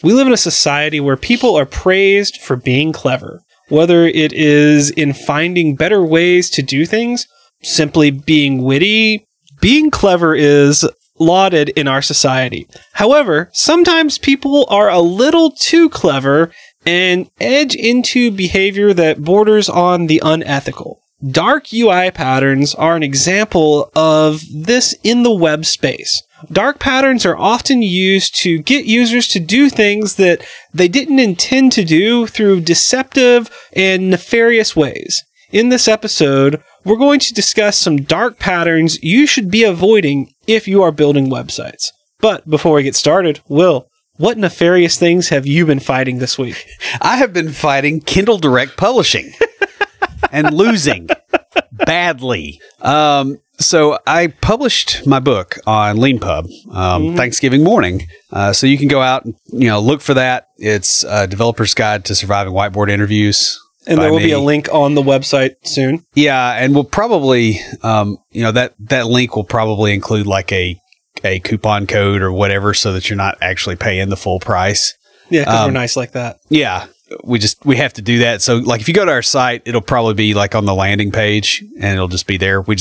We live in a society where people are praised for being clever, whether it is in finding better ways to do things, simply being witty. Being clever is lauded in our society. However, sometimes people are a little too clever and edge into behavior that borders on the unethical. Dark UI patterns are an example of this in the web space. Dark patterns are often used to get users to do things that they didn't intend to do through deceptive and nefarious ways. In this episode, we're going to discuss some dark patterns you should be avoiding if you are building websites. But before we get started, Will, what nefarious things have you been fighting this week? I have been fighting Kindle Direct Publishing. And losing badly. So I published my book on LeanPub Thanksgiving morning. So you can go out and look for that. It's a developer's guide to surviving whiteboard interviews. And there will be a link on the website soon. Yeah, and we'll probably that link will probably include like a coupon code or whatever so that you're not actually paying the full price. Yeah, because we're nice like that. Yeah. We have to do that. So like if you go to our site, it'll probably be like on the landing page and it'll just be there. We're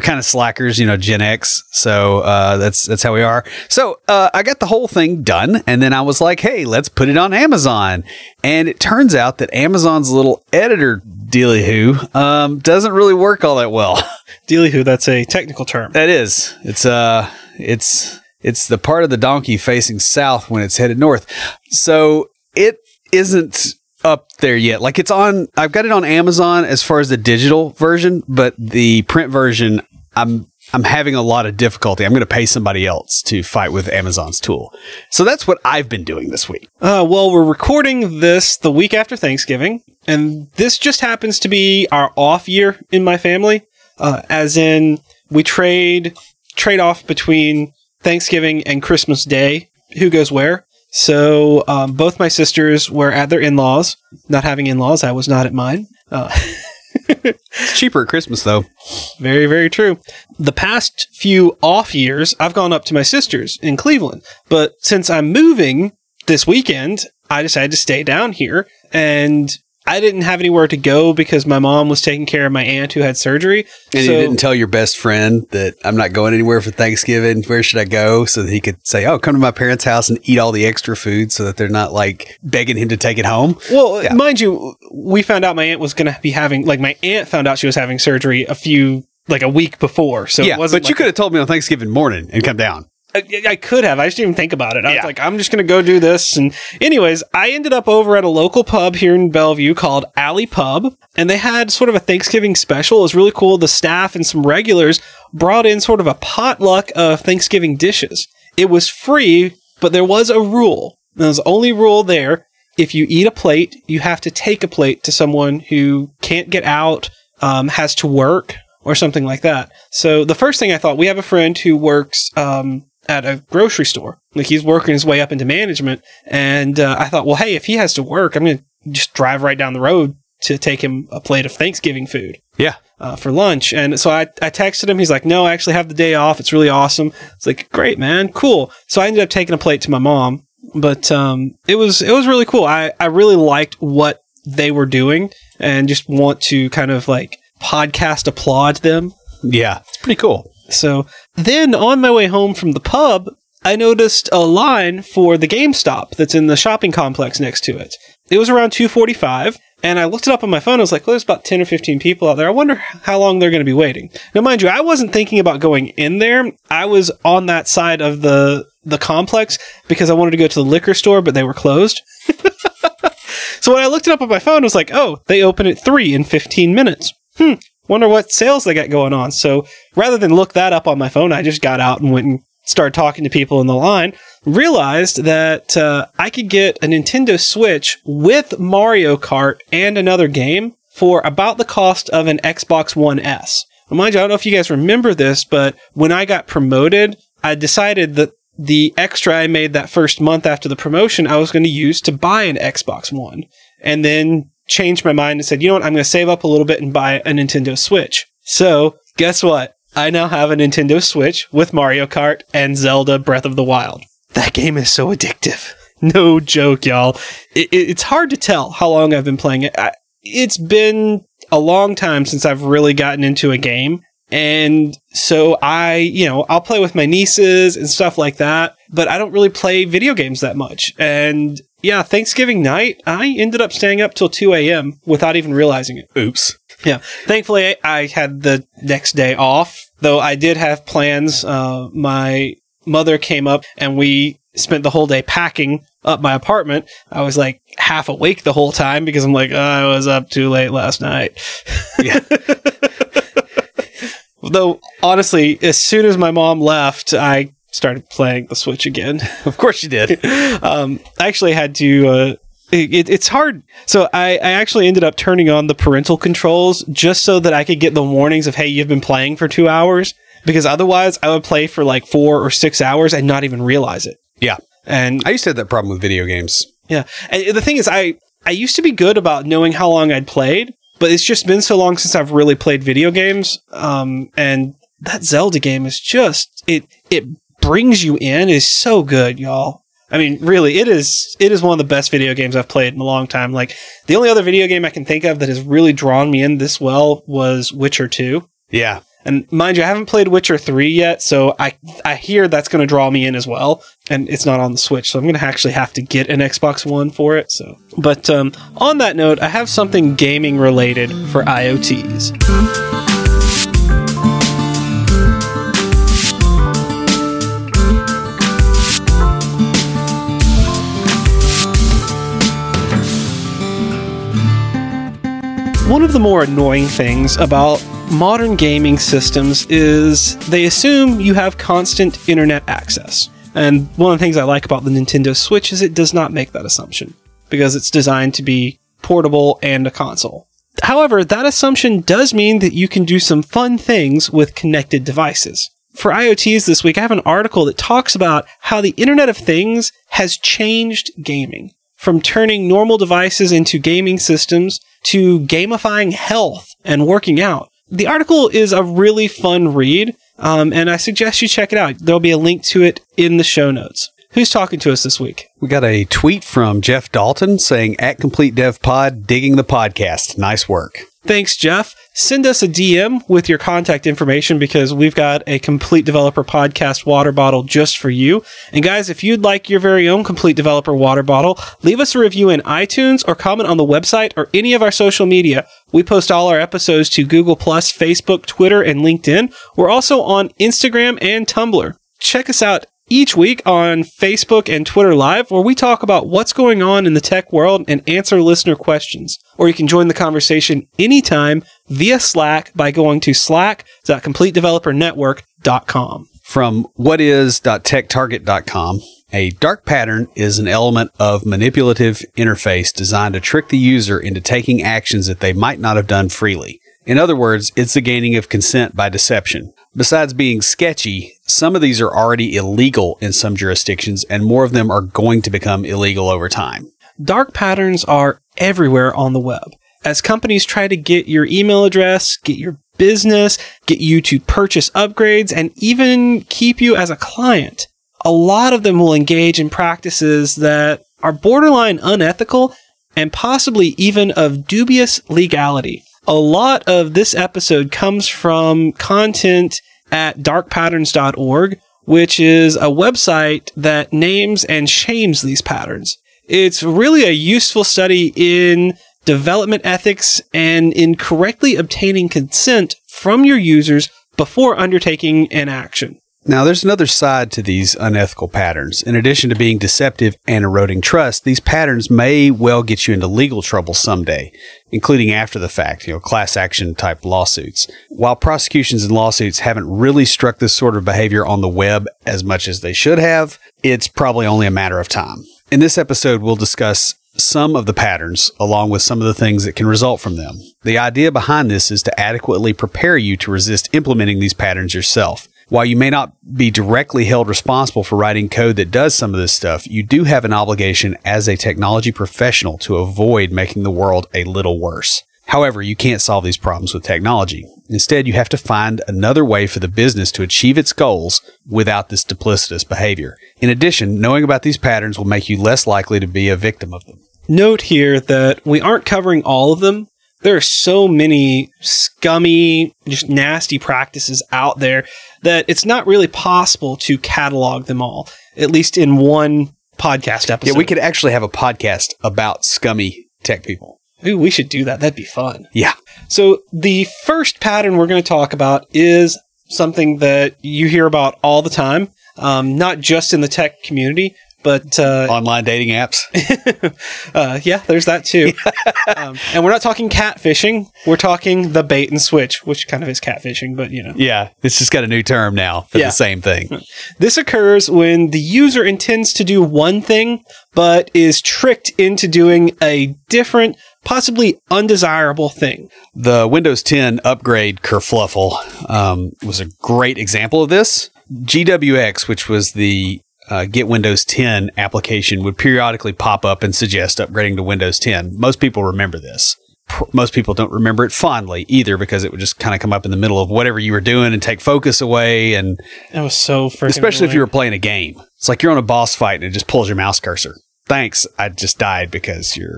kind of slackers, Gen X. So that's how we are. So I got the whole thing done and then I was like, hey, let's put it on Amazon. And it turns out that Amazon's little editor dealy-hoo doesn't really work all that well. Dealy-hoo, that's a technical term. That is. It's the part of the donkey facing south when it's headed north. So it isn't up there yet. Like I've got it on Amazon as far as the digital version, but the print version, I'm having a lot of difficulty. I'm going to pay somebody else to fight with Amazon's tool. So that's what I've been doing this week. Well, we're recording this the week after Thanksgiving, and this just happens to be our off year in my family, as in we trade off between Thanksgiving and Christmas Day, who goes where. So, both my sisters were at their in-laws. Not having in-laws, I was not at mine. It's cheaper at Christmas, though. Very, very true. The past few off years, I've gone up to my sister's in Cleveland. But since I'm moving this weekend, I decided to stay down here. And I didn't have anywhere to go because my mom was taking care of my aunt who had surgery. And so, you didn't tell your best friend that I'm not going anywhere for Thanksgiving. Where should I go? So that he could say, oh, come to my parents' house and eat all the extra food so that they're not like begging him to take it home. Well, yeah. Mind you, we found out my aunt was going to be having, like my aunt found out she was having surgery a week before. So yeah, it wasn't. But you could have told me on Thanksgiving morning and come down. I could have. I just didn't even think about it. I was like, I'm just going to go do this. And anyways, I ended up over at a local pub here in Bellevue called Alley Pub. And they had sort of a Thanksgiving special. It was really cool. The staff and some regulars brought in sort of a potluck of Thanksgiving dishes. It was free, but there was a rule. There was only rule there. If you eat a plate, you have to take a plate to someone who can't get out, has to work or something like that. So the first thing I thought, we have a friend who works, at a grocery store. Like he's working his way up into management. And I thought, well, hey, if he has to work, I'm going to just drive right down the road to take him a plate of Thanksgiving food. Yeah. For lunch. And so I texted him. He's like, no, I actually have the day off. It's really awesome. It's like, great, man. Cool. So I ended up taking a plate to my mom, but it was really cool. I really liked what they were doing and just want to kind of like podcast applaud them. Yeah. It's pretty cool. So then on my way home from the pub, I noticed a line for the GameStop that's in the shopping complex next to it. It was around 2:45, and I looked it up on my phone. I was like, well, there's about 10 or 15 people out there. I wonder how long they're going to be waiting. Now, mind you, I wasn't thinking about going in there. I was on that side of the complex because I wanted to go to the liquor store, but they were closed. So when I looked it up on my phone, I was like, oh, they open at 3 in 15 minutes. Wonder what sales they got going on. So rather than look that up on my phone, I just got out and went and start talking to people in the line, realized that I could get a Nintendo Switch with Mario Kart and another game for about the cost of an Xbox One S. Well, mind you, I don't know if you guys remember this, but when I got promoted, I decided that the extra I made that first month after the promotion, I was going to use to buy an Xbox One, and then changed my mind and said, you know what, I'm going to save up a little bit and buy a Nintendo Switch. So guess what? I now have a Nintendo Switch with Mario Kart and Zelda Breath of the Wild. That game is so addictive. No joke, y'all. It's hard to tell how long I've been playing it. It's been a long time since I've really gotten into a game. And so I'll play with my nieces and stuff like that, but I don't really play video games that much. And yeah, Thanksgiving night, I ended up staying up till 2 a.m. without even realizing it. Oops. Yeah. Thankfully, I had the next day off, though I did have plans. My mother came up and we spent the whole day packing up my apartment. I was like half awake the whole time because I'm like, I was up too late last night. Yeah. Though, honestly, as soon as my mom left, I started playing the Switch again. Of course you did. I actually had to... It's hard. So I actually ended up turning on the parental controls just so that I could get the warnings of, hey, you've been playing for 2 hours. Because otherwise, I would play for like 4 or 6 hours and not even realize it. Yeah. And I used to have that problem with video games. Yeah. And the thing is, I used to be good about knowing how long I'd played. But it's just been so long since I've really played video games, and that Zelda game is just, it brings you in, is so good, y'all. I mean, really, it is one of the best video games I've played in a long time. Like, the only other video game I can think of that has really drawn me in this well was Witcher 2. Yeah. And mind you, I haven't played Witcher 3 yet, so I hear that's going to draw me in as well. And it's not on the Switch, so I'm going to actually have to get an Xbox One for it. So, but on that note, I have something gaming related for IoTs. One of the more annoying things about modern gaming systems is they assume you have constant internet access. And one of the things I like about the Nintendo Switch is it does not make that assumption because it's designed to be portable and a console. However, that assumption does mean that you can do some fun things with connected devices. For IoTs this week, I have an article that talks about how the Internet of Things has changed gaming, from turning normal devices into gaming systems to gamifying health and working out. The article is a really fun read, and I suggest you check it out. There'll be a link to it in the show notes. Who's talking to us this week? We got a tweet from Jeff Dalton saying, @CompleteDevPod, digging the podcast. Nice work. Thanks, Jeff. Send us a DM with your contact information because we've got a Complete Developer Podcast water bottle just for you. And guys, if you'd like your very own Complete Developer water bottle, leave us a review in iTunes or comment on the website or any of our social media. We post all our episodes to Google Plus, Facebook, Twitter, and LinkedIn. We're also on Instagram and Tumblr. Check us out each week on Facebook and Twitter Live, where we talk about what's going on in the tech world and answer listener questions. Or you can join the conversation anytime via Slack by going to slack.completedevelopernetwork.com. From whatis.techtarget.com, a dark pattern is an element of manipulative interface designed to trick the user into taking actions that they might not have done freely. In other words, it's the gaining of consent by deception. Besides being sketchy, some of these are already illegal in some jurisdictions, and more of them are going to become illegal over time. Dark patterns are everywhere on the web. As companies try to get your email address, get your business, get you to purchase upgrades, and even keep you as a client, a lot of them will engage in practices that are borderline unethical and possibly even of dubious legality. A lot of this episode comes from content at darkpatterns.org, which is a website that names and shames these patterns. It's really a useful study in development ethics and in correctly obtaining consent from your users before undertaking an action. Now, there's another side to these unethical patterns. In addition to being deceptive and eroding trust, these patterns may well get you into legal trouble someday, including after the fact, class action type lawsuits. While prosecutions and lawsuits haven't really struck this sort of behavior on the web as much as they should have, it's probably only a matter of time. In this episode, we'll discuss some of the patterns along with some of the things that can result from them. The idea behind this is to adequately prepare you to resist implementing these patterns yourself. While you may not be directly held responsible for writing code that does some of this stuff, you do have an obligation as a technology professional to avoid making the world a little worse. However, you can't solve these problems with technology. Instead, you have to find another way for the business to achieve its goals without this duplicitous behavior. In addition, knowing about these patterns will make you less likely to be a victim of them. Note here that we aren't covering all of them. There are so many scummy, just nasty practices out there that it's not really possible to catalog them all, at least in one podcast episode. Yeah, we could actually have a podcast about scummy tech people. Ooh, we should do that. That'd be fun. Yeah. So the first pattern we're going to talk about is something that you hear about all the time, not just in the tech community, but online dating apps. Yeah, there's that too. And we're not talking catfishing. We're talking the bait and switch, which kind of is catfishing, but Yeah, it's just got a new term now for the same thing. This occurs when the user intends to do one thing, but is tricked into doing a different, possibly undesirable thing. The Windows 10 upgrade kerfluffle was a great example of this. GWX, which was the Get Windows 10 application, would periodically pop up and suggest upgrading to Windows 10. Most people remember this. Most people don't remember it fondly either, because it would just kind of come up in the middle of whatever you were doing and take focus away. And that was so freaking especially annoying. If you were playing a game. It's like you're on a boss fight and it just pulls your mouse cursor. Thanks, I just died because you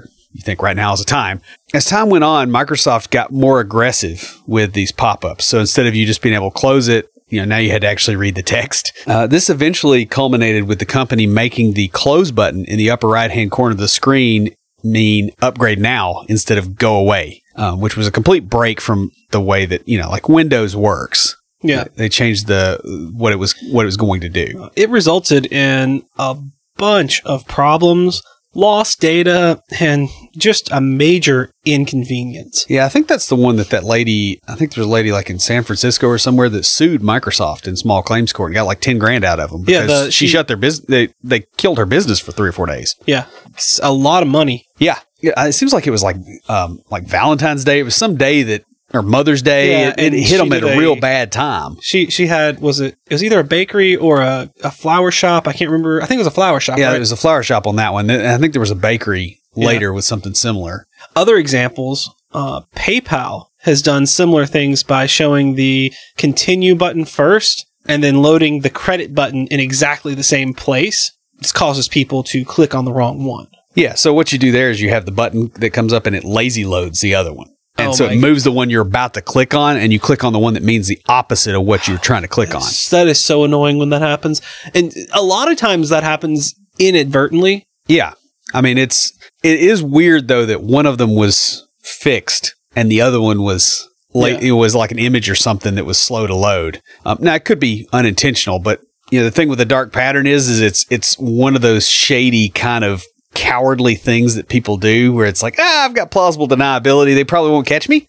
think right now is the time. As time went on, Microsoft got more aggressive with these pop-ups. So instead of you just being able to close it, now you had to actually read the text. This eventually culminated with the company making the close button in the upper right-hand corner of the screen mean upgrade now instead of go away, which was a complete break from the way that, like Windows works. Yeah. They changed what it was going to do. It resulted in a bunch of problems, lost data, and just a major inconvenience. Yeah, I think that's the one that lady, I think there's a lady like in San Francisco or somewhere that sued Microsoft in small claims court and got like 10 grand out of them because she shut their business. They killed her business for 3 or 4 days. Yeah, it's a lot of money. Yeah, it seems like it was like Valentine's Day. It was some day that, or Mother's Day, yeah, and it hit them at a real bad time. She had, it was either a bakery or a flower shop. I can't remember. I think it was a flower shop. Yeah, right? It was a flower shop on that one. And I think there was a bakery later with something similar. Other examples, PayPal has done similar things by showing the continue button first and then loading the credit button in exactly the same place. This causes people to click on the wrong one. Yeah, so what you do there is you have the button that comes up and it lazy loads the other one. And so it moves the one you're about to click on, and you click on the one that means the opposite of what you're trying to click on. That is so annoying when that happens. And a lot of times that happens inadvertently. Yeah. I mean, it is weird, though, that one of them was fixed and the other one was late. Yeah. It was like an image or something that was slow to load. Now, it could be unintentional, but the thing with the dark pattern is it's one of those shady kind of cowardly things that people do where it's like, I've got plausible deniability. They probably won't catch me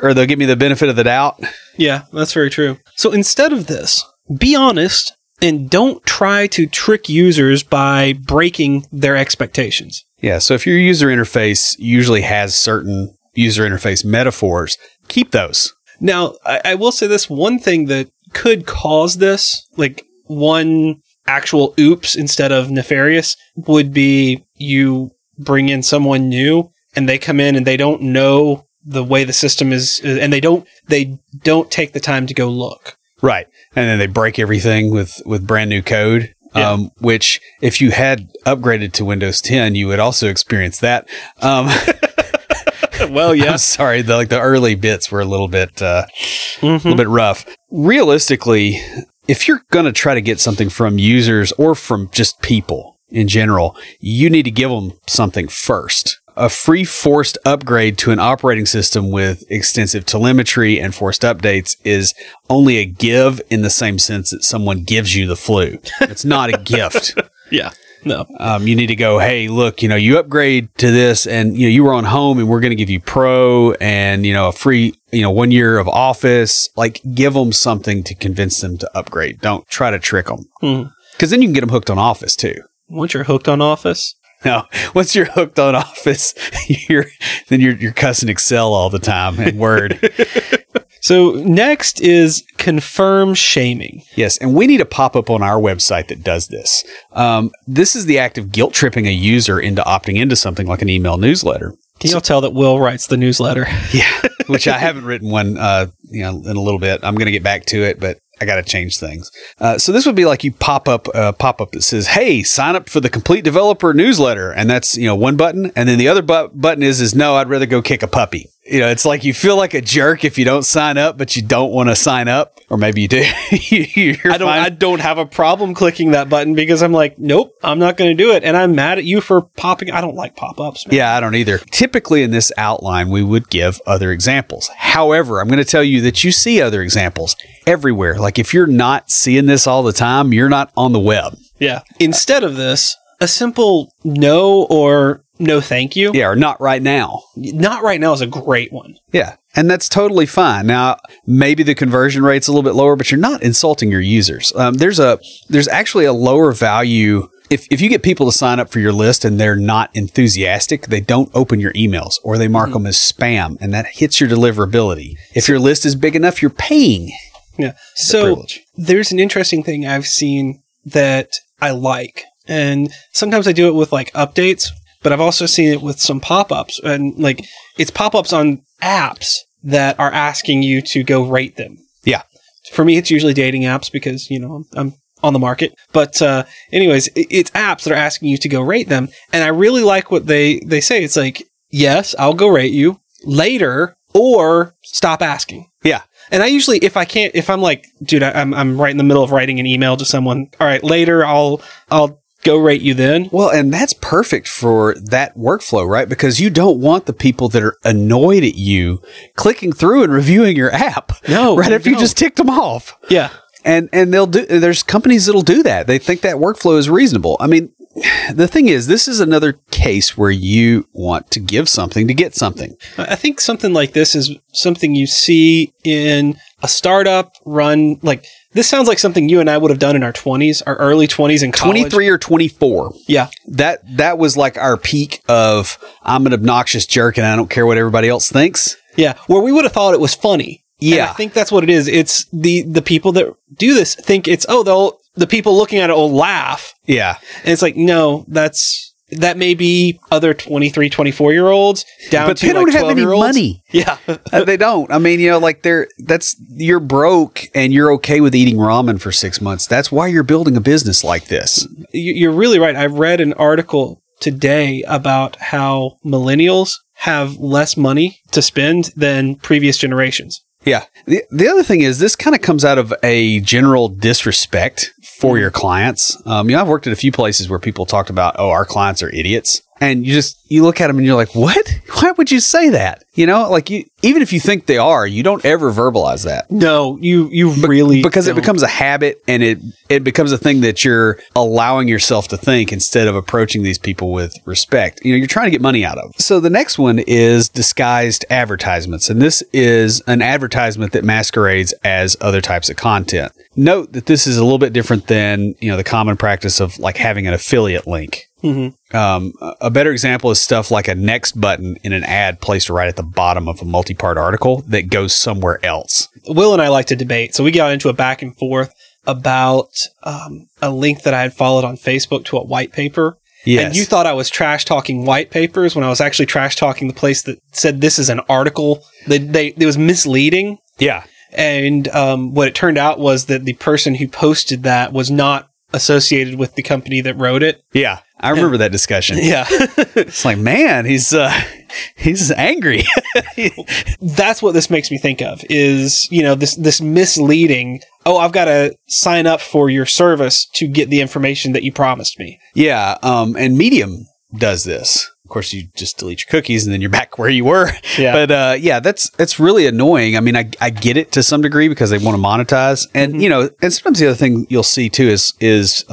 or they'll give me the benefit of the doubt. Yeah, that's very true. So instead of this, be honest and don't try to trick users by breaking their expectations. Yeah. So if your user interface usually has certain user interface metaphors, keep those. Now, I will say this, one thing that could cause this, like one actual oops instead of nefarious, would be you bring in someone new and they come in and they don't know the way the system is, and they don't take the time to go look. Right. And then they break everything with brand new code, which if you had upgraded to Windows 10, you would also experience that. Well, yeah. I'm sorry. The early bits were a little bit rough. Realistically, if you're going to try to get something from users or from just people in general, you need to give them something first. a free forced upgrade to an operating system with extensive telemetry and forced updates is only a give in the same sense that someone gives you the flu. It's not a gift. Yeah. No. You need to go, hey, look, you upgrade to this and, you were on home and we're going to give you pro and, a free, 1 year of office. Like, give them something to convince them to upgrade. Don't try to trick them. Mm-hmm. Because then you can get them hooked on Office too. Once you're hooked on Office? No. Once you're hooked on Office, you're cussing Excel all the time and Word. So next is confirm shaming. Yes, and we need a pop-up on our website that does this. This is the act of guilt-tripping a user into opting into something like an email newsletter. Can you tell that Will writes the newsletter? Yeah, which I haven't written one in a little bit. I'm going to get back to it, but I got to change things. So this would be like you pop up a pop-up that says, hey, sign up for the Complete Developer newsletter. And that's, one button. And then the other button is no, I'd rather go kick a puppy. It's like you feel like a jerk if you don't sign up, but you don't want to sign up. Or maybe you do. I don't have a problem clicking that button because I'm like, nope, I'm not going to do it. And I'm mad at you for popping. I don't like pop-ups, man. Yeah, I don't either. Typically in this outline, we would give other examples. However, I'm going to tell you that you see other examples everywhere. Like if you're not seeing this all the time, you're not on the web. Yeah. Instead of this, a simple no or no thank you. Yeah, or not right now. Not right now is a great one. Yeah, and that's totally fine. Now, maybe the conversion rate's a little bit lower, but you're not insulting your users. There's actually a lower value. If you get people to sign up for your list and they're not enthusiastic, they don't open your emails or they mark them as spam, and that hits your deliverability. If your list is big enough, you're paying. Yeah. So there's an interesting thing I've seen that I like, and sometimes I do it with like updates. But I've also seen it with some pop-ups, and like it's pop-ups on apps that are asking you to go rate them. Yeah. For me, it's usually dating apps because, I'm on the market. But anyways, it's apps that are asking you to go rate them. And I really like what they say. It's like, yes, I'll go rate you later or stop asking. Yeah. And I usually, if I'm like, dude, I'm right in the middle of writing an email to someone. All right, later, I'll go rate you then. Well, and that's perfect for that workflow, right? Because you don't want the people that are annoyed at you clicking through and reviewing your app. No, right after you just ticked them off. Yeah. And they'll do. There's companies that'll do that. They think that workflow is reasonable. I mean, the thing is, this is another case where you want to give something to get something. I think something like this is something you see in a startup run. Like, this sounds like something you and I would have done in our 20s, our early 20s in college. 23 or 24. Yeah. That was like our peak of, I'm an obnoxious jerk and I don't care what everybody else thinks. Yeah. Where we would have thought it was funny. Yeah. And I think that's what it is. It's the people that do this think it's, the people looking at it will laugh. Yeah. And it's like, no, that may be other 23, 24-year-olds down but to like 12-year-olds. But they don't have any money. Yeah. They don't. I mean, you're broke and you're okay with eating ramen for 6 months. That's why you're building a business like this. You're really right. I read an article today about how millennials have less money to spend than previous generations. Yeah. The other thing is this kind of comes out of a general disrespect for your clients. I've worked at a few places where people talked about, our clients are idiots. And you look at them and you're like, what? Why would you say that? Even if you think they are, you don't ever verbalize that. No, you really don't. It becomes a habit and it becomes a thing that you're allowing yourself to think instead of approaching these people with respect. You're trying to get money out of. So the next one is disguised advertisements. And this is an advertisement that masquerades as other types of content. Note that this is a little bit different than, the common practice of like having an affiliate link. Mm-hmm. A better example is stuff like a next button in an ad placed right at the bottom of a multi-part article that goes somewhere else. Will and I like to debate, so we got into a back and forth about a link that I had followed on Facebook to a white paper. Yes. And you thought I was trash talking white papers when I was actually trash talking the place that said this is an article. It was misleading. Yeah. And what it turned out was that the person who posted that was not associated with the company that wrote it. Yeah. I remember that discussion. Yeah. It's like, man, he's angry. That's what this makes me think of is, this misleading, I've got to sign up for your service to get the information that you promised me. Yeah. And Medium does this. course, you just delete your cookies and then you're back where you were. Yeah. But yeah, that's really annoying. I mean, I get it to some degree because they want to monetize. And, you know, and sometimes the other thing you'll see too is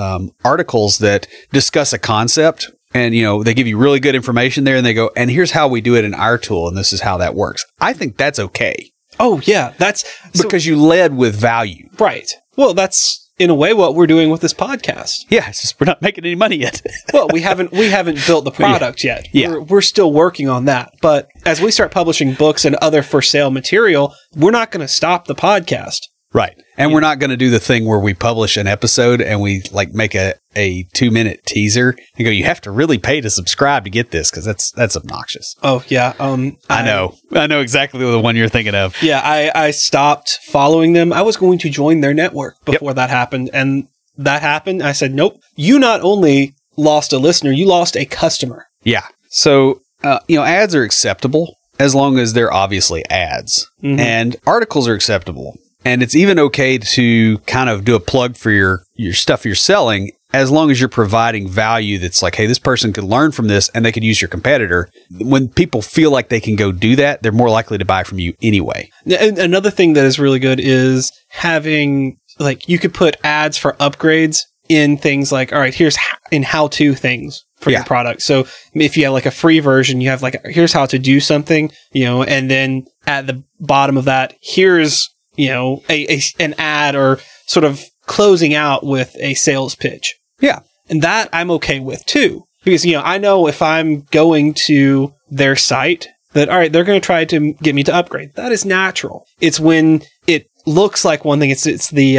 articles that discuss a concept and, you know, they give you really good information there and they go, and here's how we do it in our tool. And this is how that works. I think that's okay. Oh yeah. That's because you led with value. Right. Well, that's, in a way, what we're doing with this podcast. Yeah, it's just we're not making any money yet. Well, we haven't built the product yet. Yeah. We're still working on that. But as we start publishing books and other for sale material, we're not going to stop the podcast. Right. And we're not going to do the thing where we publish an episode and we like make a 2-minute teaser and go, you have to really pay to subscribe to get this, because that's obnoxious. Oh, yeah. I know exactly the one you're thinking of. Yeah. I stopped following them. I was going to join their network before that happened. And that happened. I said, nope, you not only lost a listener, you lost a customer. Yeah. So, you know, ads are acceptable as long as they're obviously ads, and articles are acceptable. And it's even okay to kind of do a plug for your stuff you're selling, as long as you're providing value that's like, hey, this person could learn from this and they could use your competitor. When people feel like they can go do that, they're more likely to buy from you anyway. And another thing that is really good is having, like, you could put ads for upgrades in things like, all right, here's in how-to things for your product. So if you have like a free version, you have like, here's how to do something, you know, and then at the bottom of that, here's, you know, an ad or sort of closing out with a sales pitch. Yeah. And that I'm okay with too, because, you know, I know if I'm going to their site that, all right, they're going to try to get me to upgrade. That is natural. It's when it looks like one thing. It's the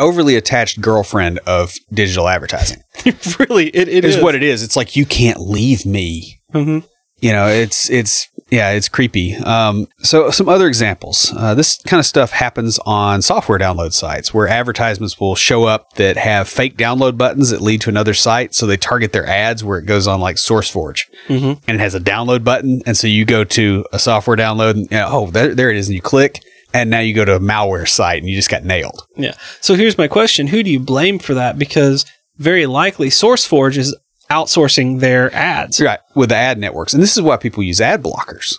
overly attached girlfriend of digital advertising. Really, it is what it is. It's like, you can't leave me. Mm-hmm. You know, it's creepy. So some other examples, this kind of stuff happens on software download sites where advertisements will show up that have fake download buttons that lead to another site. So they target their ads where it goes on like SourceForge and it has a download button. And so you go to a software download and there it is. And you click and now you go to a malware site and you just got nailed. Yeah. So here's my question. Who do you blame for that? Because very likely SourceForge is outsourcing their ads. Right. With the ad networks. And this is why people use ad blockers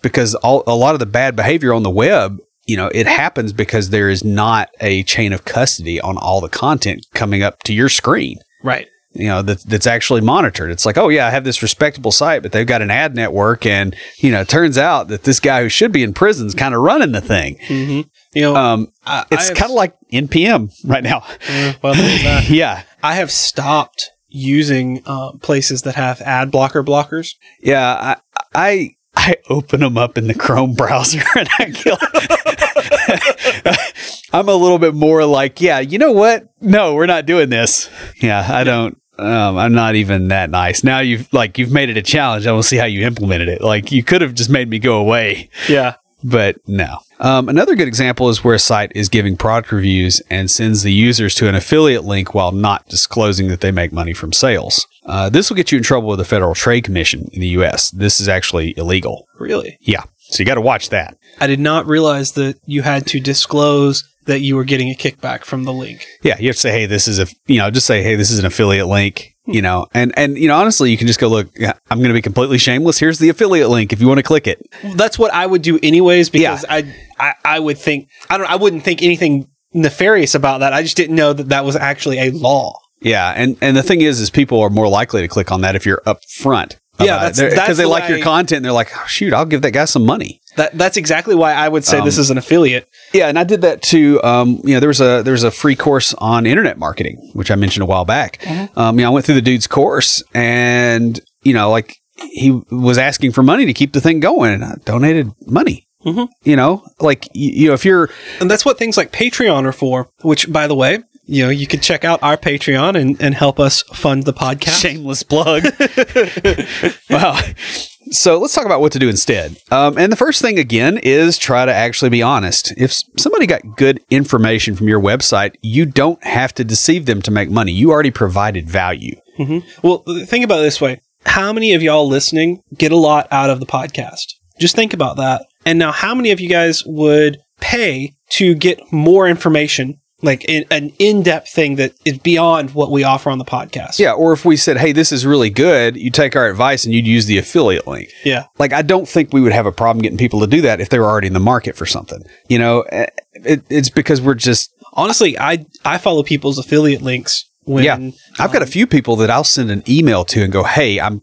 because a lot of the bad behavior on the web, you know, it happens because there is not a chain of custody on all the content coming up to your screen. Right. You know, that's actually monitored. It's like, oh yeah, I have this respectable site, but they've got an ad network. And, you know, it turns out that this guy who should be in prison is kind of running the thing. Mm-hmm. You know, it's kind of like NPM right now. Yeah. I have stopped using places that have ad blocker blockers. Yeah, I open them up in the Chrome browser and I kill it. I'm a little bit more like, yeah, you know what? No, we're not doing this. Yeah, I don't. I'm not even that nice. Now you've made it a challenge. I will see how you implemented it. Like, you could have just made me go away. Yeah. But no. Another good example is where a site is giving product reviews and sends the users to an affiliate link while not disclosing that they make money from sales. This will get you in trouble with the Federal Trade Commission in the U.S. This is actually illegal. Really? Yeah. So you got to watch that. I did not realize that you had to disclose that you were getting a kickback from the link. Yeah. You have to say, hey, this is an affiliate link. You know, and you know, honestly, you can just go, look, I'm going to be completely shameless. Here's the affiliate link if you want to click it. Well, that's what I would do anyways, because I would think, I wouldn't think anything nefarious about that. I just didn't know that was actually a law. Yeah. And the thing is people are more likely to click on that if you're up front. Yeah. Because they like your content and they're like, oh, shoot, I'll give that guy some money. That's exactly why I would say this is an affiliate. Yeah, and I did that too. You know, there was a free course on internet marketing, which I mentioned a while back. Mm-hmm. You know, I went through the dude's course, and you know, like, he was asking for money to keep the thing going, and I donated money. Mm-hmm. You know, like, you know, if you're, and that's what things like Patreon are for. Which, by the way, you know, you can check out our Patreon and help us fund the podcast. Shameless plug. Wow. So let's talk about what to do instead. And the first thing, again, is try to actually be honest. If somebody got good information from your website, you don't have to deceive them to make money. You already provided value. Mm-hmm. Well, think about it this way. How many of y'all listening get a lot out of the podcast? Just think about that. And now, how many of you guys would pay to get more information like an in-depth thing that is beyond what we offer on the podcast. Yeah. Or if we said, hey, this is really good, you take our advice and you'd use the affiliate link. Yeah. Like, I don't think we would have a problem getting people to do that if they were already in the market for something, you know, it's because we're just, honestly, I follow people's affiliate links. When, yeah. I've got a few people that I'll send an email to and go, hey, I'm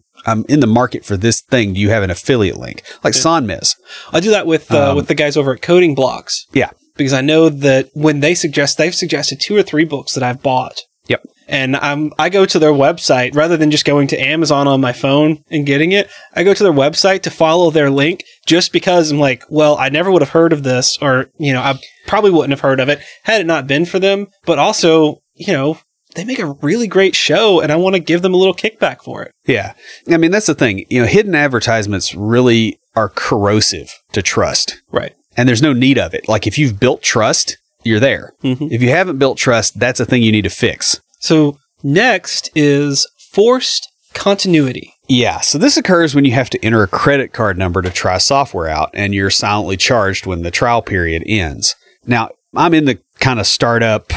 in the market for this thing. Do you have an affiliate link? Like Sonmiz. I do that with the guys over at Coding Blocks. Yeah. Because I know that when they suggest, they've suggested 2 or 3 books that I've bought. Yep. And I go to their website rather than just going to Amazon on my phone and getting it. I go to their website to follow their link just because I'm like, well, I never would have heard of this, or, you know, I probably wouldn't have heard of it had it not been for them. But also, you know, they make a really great show and I want to give them a little kickback for it. Yeah. I mean, that's the thing. You know, hidden advertisements really are corrosive to trust. Right. And there's no need of it. Like, if you've built trust, you're there. Mm-hmm. If you haven't built trust, that's a thing you need to fix. So next is forced continuity. Yeah. So this occurs when you have to enter a credit card number to try software out and you're silently charged when the trial period ends. Now, I'm in the kind of startup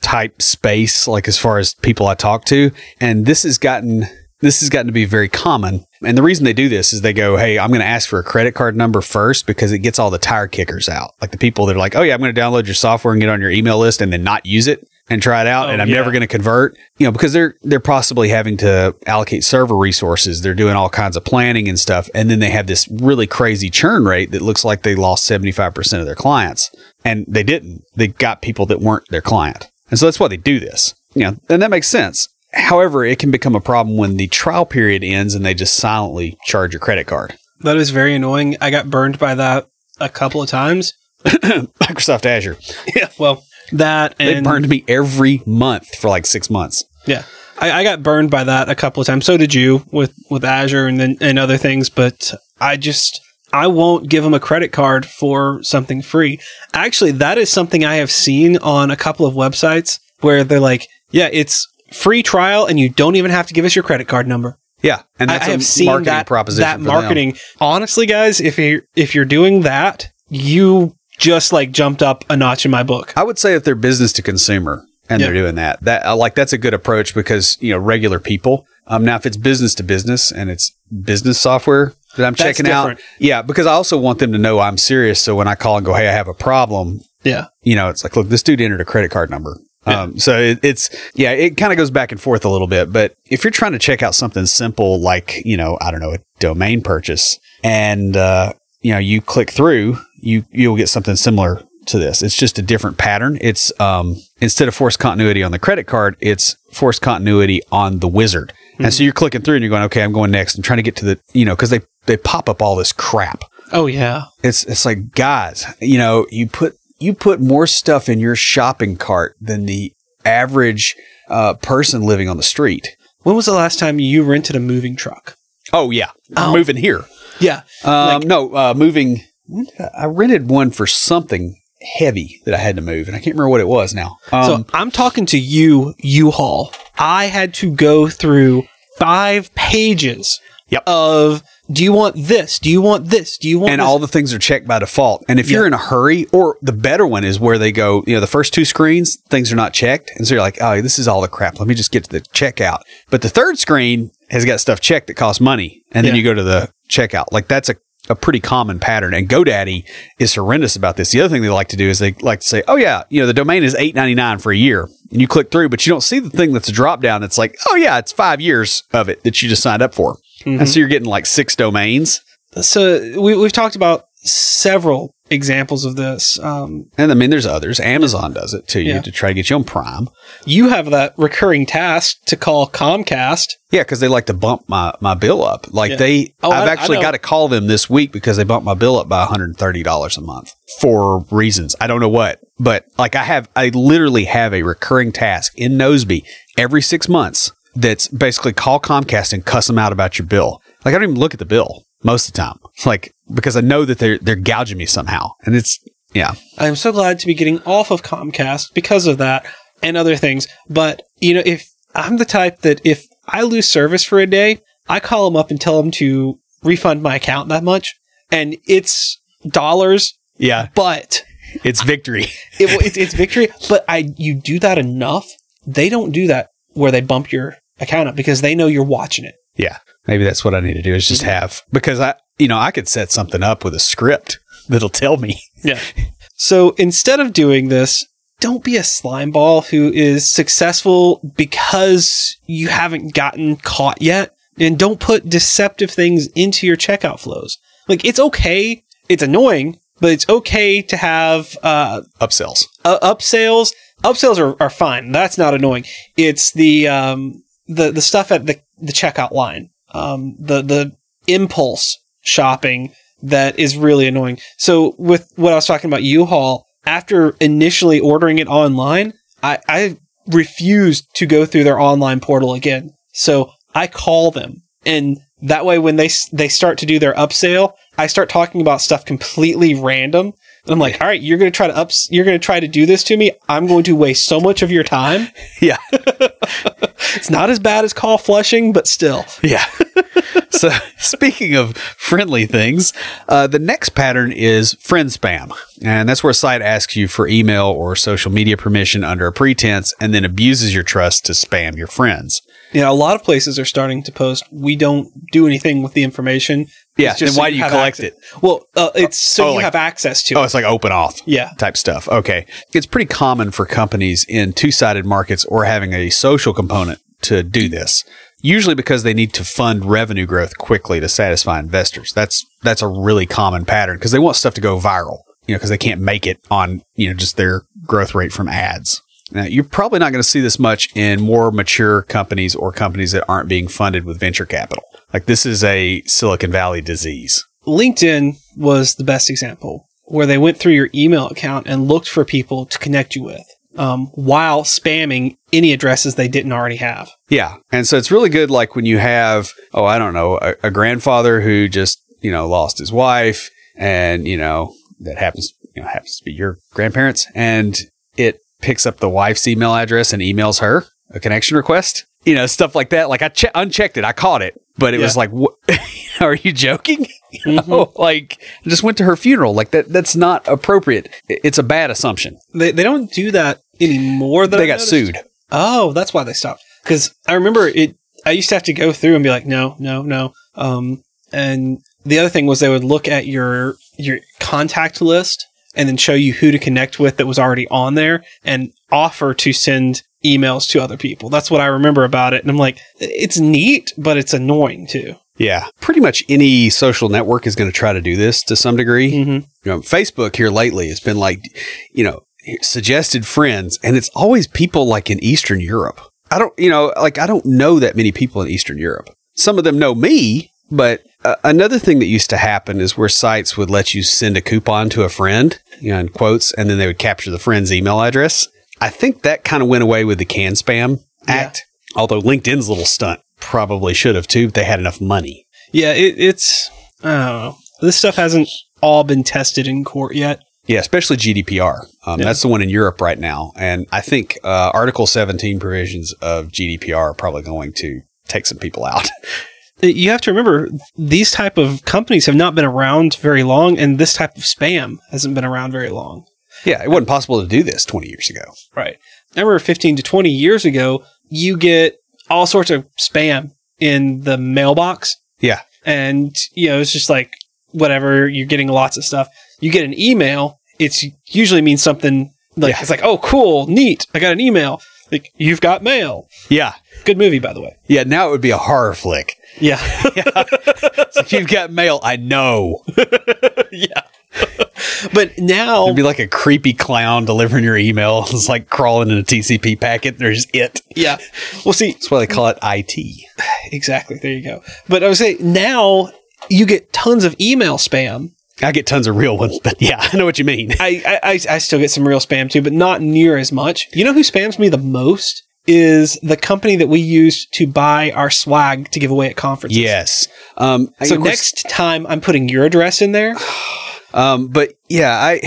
type space, like as far as people I talk to, and this has gotten to be very common. And the reason they do this is they go, hey, I'm going to ask for a credit card number first because it gets all the tire kickers out. Like the people that are like, oh yeah, I'm going to download your software and get on your email list and then not use it and try it out. I'm never going to convert, you know, because they're possibly having to allocate server resources. They're doing all kinds of planning and stuff. And then they have this really crazy churn rate that looks like they lost 75% of their clients. And they didn't. They got people that weren't their client. And so that's why they do this. You know, and that makes sense. However, it can become a problem when the trial period ends and they just silently charge your credit card. That is very annoying. I got burned by that a couple of times. Microsoft Azure. Yeah, well, that and... They burned me every month for like 6 months. Yeah, I got burned by that a couple of times. So did you with Azure and other things, but I won't give them a credit card for something free. Actually, that is something I have seen on a couple of websites where they're like, yeah, it's free trial and you don't even have to give us your credit card number. Yeah. And that's a marketing proposition. That marketing. Honestly, guys, if you're doing that, you just like jumped up a notch in my book. I would say if they're business to consumer and they're doing that like that's a good approach because, you know, regular people. Now if it's business to business and it's business software that I'm checking out. Yeah. Because I also want them to know I'm serious. So when I call and go, hey, I have a problem. Yeah. You know, it's like, look, this dude entered a credit card number. So it kind of goes back and forth a little bit, but if you're trying to check out something simple, like, you know, I don't know, a domain purchase and, you know, you click through, you'll get something similar to this. It's just a different pattern. It's, instead of forced continuity on the credit card, it's forced continuity on the wizard. Mm-hmm. And so you're clicking through and you're going, okay, I'm going next. I'm trying to get to the, you know, cause they pop up all this crap. Oh yeah. It's like, guys, you know, you put more stuff in your shopping cart than the average person living on the street. When was the last time you rented a moving truck? Oh, yeah. Moving here. Yeah. Moving. I rented one for something heavy that I had to move, and I can't remember what it was now. So, I'm talking to you, U-Haul. I had to go through 5 pages of... Do you want this? Do you want this? Do you want And this? All the things are checked by default. And if you're in a hurry, or the better one is where they go, you know, the first 2 screens, things are not checked. And so you're like, oh, this is all the crap. Let me just get to the checkout. But the third screen has got stuff checked that costs money. And then you go to the checkout. Like that's a pretty common pattern. And GoDaddy is horrendous about this. The other thing they like to do is they like to say, oh yeah, you know, the domain is $8.99 for a year. And you click through, but you don't see the thing that's a drop down. That's like, oh yeah, it's 5 years of it that you just signed up for. Mm-hmm. And so you're getting like 6 domains. So we've talked about several examples of this. And I mean, there's others. Amazon does it to you to try to get you on Prime. You have that recurring task to call Comcast. Yeah, because they like to bump my bill up. Like I've actually got to call them this week because they bumped my bill up by $130 a month for reasons. I don't know what, but like I literally have a recurring task in Nosby every 6 months. That's basically call Comcast and cuss them out about your bill. Like I don't even look at the bill most of the time, like because I know that they're gouging me somehow. And it's I'm so glad to be getting off of Comcast because of that and other things. But you know, if I'm the type that if I lose service for a day, I call them up and tell them to refund my account that much, and it's dollars. Yeah, but It's victory. It's victory. But you do that enough. They don't do that where they bump your account up because they know you're watching it. Yeah. Maybe that's what I need to do is just have, because I could set something up with a script that'll tell me. Yeah. So instead of doing this, don't be a slime ball who is successful because you haven't gotten caught yet. And don't put deceptive things into your checkout flows. Like, it's okay. It's annoying, but it's okay to have upsells. Upsells are fine. That's not annoying. It's the stuff at the checkout line, the impulse shopping that is really annoying. So with what I was talking about, U-Haul, after initially ordering it online, I refused to go through their online portal again. So I call them, and that way when they start to do their upsell, I start talking about stuff completely random. And I'm like, all right, you're going to try to do this to me. I'm going to waste so much of your time. Yeah. It's not as bad as call flushing, but still. Yeah. So speaking of friendly things, the next pattern is friend spam. And that's where a site asks you for email or social media permission under a pretense and then abuses your trust to spam your friends. You know, a lot of places are starting to post, we don't do anything with the information. Yeah, then why do you collect it? Well, it's so you have access to it. Oh, it's like open auth type stuff. Okay. It's pretty common for companies in two-sided markets or having a social component to do this, usually because they need to fund revenue growth quickly to satisfy investors. That's a really common pattern because they want stuff to go viral, because they can't make it on, just their growth rate from ads. Now, you're probably not going to see this much in more mature companies or companies that aren't being funded with venture capital. Like, this is a Silicon Valley disease. LinkedIn was the best example, where they went through your email account and looked for people to connect you with while spamming any addresses they didn't already have. Yeah. And so it's really good, like when you have, a grandfather who just, lost his wife and, that happens to be your grandparents, and it picks up the wife's email address and emails her a connection request, stuff like that. Like, I unchecked it. I caught it, but it was like, what? Are you joking? I just went to her funeral. Like, that's not appropriate. It's a bad assumption. They don't do that anymore. They got sued. Oh, that's why they stopped. Cause I remember I used to have to go through and be like, no. And the other thing was they would look at your contact list and then show you who to connect with that was already on there and offer to send emails to other people. That's what I remember about it. And I'm like, it's neat, but it's annoying too. Yeah. Pretty much any social network is going to try to do this to some degree. Mm-hmm. Facebook here lately has been like, suggested friends, and it's always people like in Eastern Europe. I don't know that many people in Eastern Europe. Some of them know me, but another thing that used to happen is where sites would let you send a coupon to a friend, in quotes, and then they would capture the friend's email address. I think that kind of went away with the Can Spam Act, although LinkedIn's little stunt probably should have too, but they had enough money. Yeah, it's I don't know. This stuff hasn't all been tested in court yet. Yeah, especially GDPR. That's the one in Europe right now. And I think Article 17 provisions of GDPR are probably going to take some people out. You have to remember, these type of companies have not been around very long, and this type of spam hasn't been around very long. Yeah, it wasn't possible to do this 20 years ago. Right. I remember 15 to 20 years ago, you get all sorts of spam in the mailbox. Yeah. And, it's just like, whatever, you're getting lots of stuff. You get an email, it's usually means something like, it's like, oh, cool, neat, I got an email. Like, you've got mail. Yeah. Good movie, by the way. Yeah, now it would be a horror flick. Yeah. It's like, you've got mail, I know. Yeah. But now... it'd be like a creepy clown delivering your email. It's like crawling in a TCP packet. There's it. Yeah. Well, see... that's why they call it IT. Exactly. There you go. But I would say, now you get tons of email spam. I get tons of real ones, but yeah, I know what you mean. I still get some real spam too, but not near as much. You know who spams me the most is the company that we use to buy our swag to give away at conferences. Yes. So next time I'm putting your address in there. But yeah,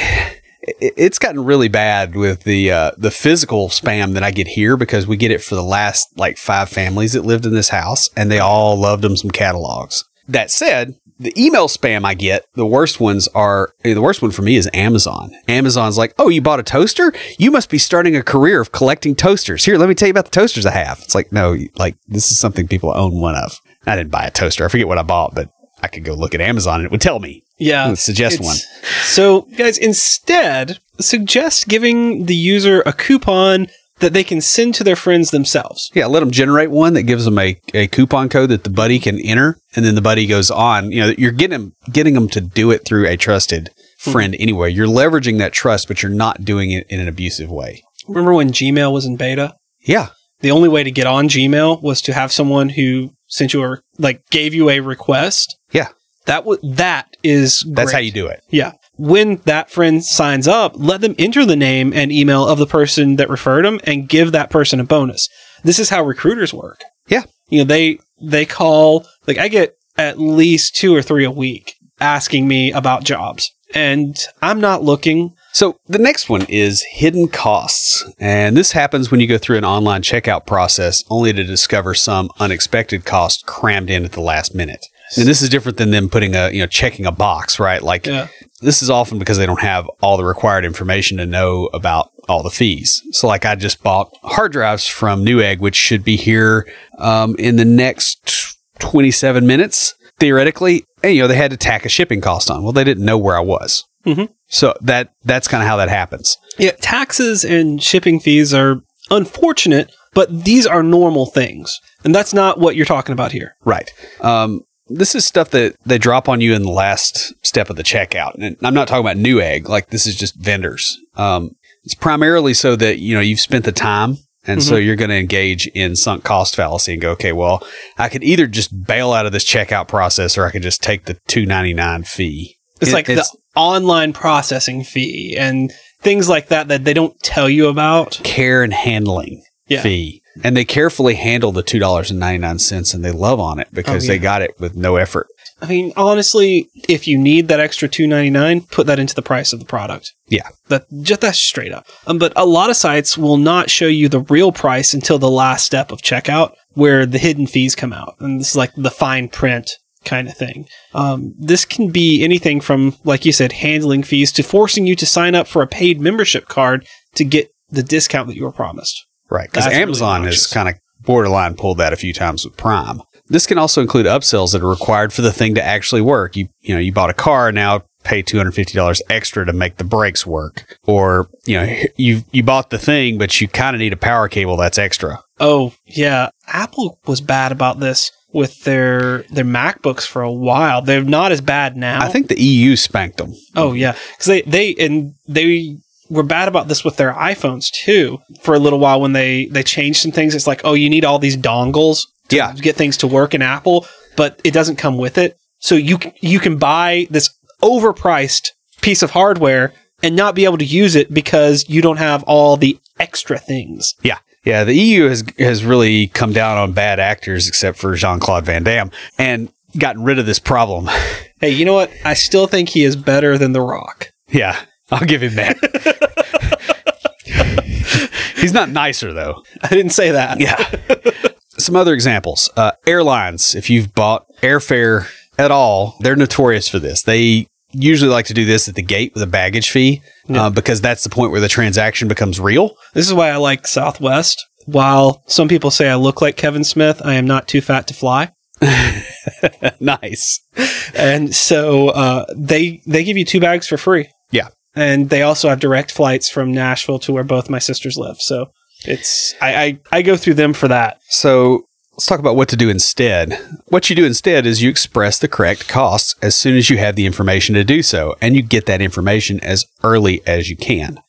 it's gotten really bad with the physical spam that I get here, because we get it for the last like 5 families that lived in this house, and they all loved them some catalogs. That said, the email spam I get, the worst one for me is Amazon. Amazon's like, oh, you bought a toaster? You must be starting a career of collecting toasters. Here, let me tell you about the toasters I have. It's like, no, like this is something people own one of. I didn't buy a toaster. I forget what I bought, but I could go look at Amazon and it would tell me. Yeah. It would suggest one. So guys, instead suggest giving the user a coupon that they can send to their friends themselves. Yeah, let them generate one that gives them a coupon code that the buddy can enter, and then the buddy goes on. You know, you're getting them to do it through a trusted friend anyway. You're leveraging that trust, but you're not doing it in an abusive way. Remember when Gmail was in beta? Yeah. The only way to get on Gmail was to have someone who sent you gave you a request. Yeah. That's how you do it. Yeah. When that friend signs up, let them enter the name and email of the person that referred them and give that person a bonus. This is how recruiters work. Yeah. You know, they call, like I get at least 2 or 3 a week asking me about jobs, and I'm not looking. So the next one is hidden costs. And this happens when you go through an online checkout process only to discover some unexpected cost crammed in at the last minute. And this is different than them putting checking a box, right? Like, yeah. This is often because they don't have all the required information to know about all the fees. So, like, I just bought hard drives from Newegg, which should be here in the next 27 minutes, theoretically. And, they had to tack a shipping cost on. Well, they didn't know where I was. Mm-hmm. So, that's kind of how that happens. Yeah, taxes and shipping fees are unfortunate, but these are normal things. And that's not what you're talking about here. Right. This is stuff that they drop on you in the last step of the checkout. And I'm not talking about Newegg. Like, this is just vendors. It's primarily so that, you've spent the time. And so you're going to engage in sunk cost fallacy and go, okay, well, I could either just bail out of this checkout process or I could just take the $2.99 fee. It's the online processing fee and things like that they don't tell you about. Care and handling fee. And they carefully handle the $2.99, and they love on it because they got it with no effort. I mean, honestly, if you need that extra $2.99, put that into the price of the product. Yeah. That's straight up. But a lot of sites will not show you the real price until the last step of checkout, where the hidden fees come out. And this is like the fine print kind of thing. This can be anything from, like you said, handling fees to forcing you to sign up for a paid membership card to get the discount that you were promised. Right, because Amazon has kind of borderline pulled that a few times with Prime. This can also include upsells that are required for the thing to actually work. You bought a car, now pay $250 extra to make the brakes work. Or, you bought the thing, but you kind of need a power cable that's extra. Oh, yeah. Apple was bad about this with their MacBooks for a while. They're not as bad now. I think the EU spanked them. Oh, yeah. Because they were bad about this with their iPhones too for a little while when they changed some things. It's like, oh, you need all these dongles to get things to work in Apple, but it doesn't come with it. So you can buy this overpriced piece of hardware and not be able to use it because you don't have all the extra things. Yeah. Yeah. The EU has really come down on bad actors except for Jean-Claude Van Damme and gotten rid of this problem. Hey, you know what? I still think he is better than The Rock. Yeah. I'll give him that. He's not nicer, though. I didn't say that. Yeah. Some other examples. Airlines, if you've bought airfare at all, they're notorious for this. They usually like to do this at the gate with a baggage fee because that's the point where the transaction becomes real. This is why I like Southwest. While some people say I look like Kevin Smith, I am not too fat to fly. Nice. And so they give you 2 bags for free. Yeah. And they also have direct flights from Nashville to where both my sisters live. So it's I go through them for that. So let's talk about what to do instead. What you do instead is you express the correct costs as soon as you have the information to do so. And you get that information as early as you can.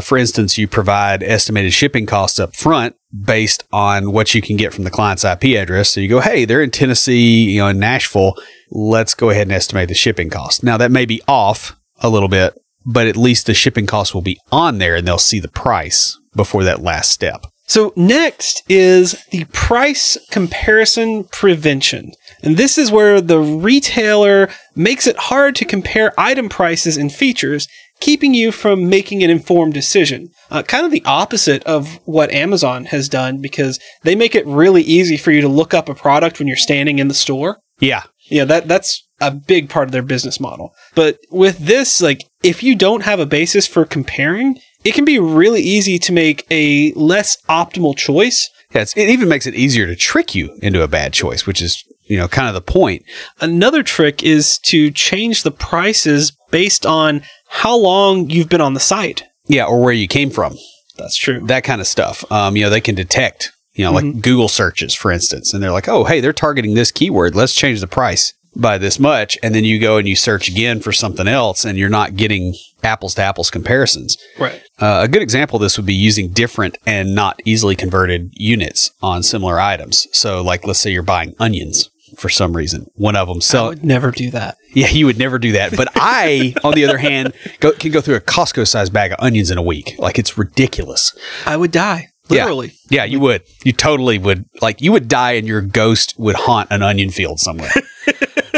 For instance, you provide estimated shipping costs up front based on what you can get from the client's IP address. So you go, hey, they're in Tennessee, in Nashville. Let's go ahead and estimate the shipping cost. Now, that may be off a little bit, but at least the shipping costs will be on there and they'll see the price before that last step. So next is the price comparison prevention. And this is where the retailer makes it hard to compare item prices and features, keeping you from making an informed decision. Kind of the opposite of what Amazon has done, because they make it really easy for you to look up a product when you're standing in the store. Yeah. You know, that's a big part of their business model. But with this, like, if you don't have a basis for comparing, it can be really easy to make a less optimal choice. Yeah, it even makes it easier to trick you into a bad choice, which is, you know, kind of the point. Another trick is to change the prices based on how long you've been on the site. Yeah, or where you came from. That's true. That kind of stuff. You know, they can detect, you know, like Google searches, for instance, and they're like, oh, hey, they're targeting this keyword. Let's change the price by this much. And then you go and you search again for something else, and you're not getting apples to apples comparisons. Right. A good example of this would be using different and not easily converted units on similar items. So, like, let's say you're buying onions for some reason. One of them sells. I would never do that. Yeah, you would never do that. But I, on the other hand, can go through a Costco-sized bag of onions in a week. Like, it's ridiculous. I would die. Literally. Yeah, you would. You totally would. Like, you would die and your ghost would haunt an onion field somewhere.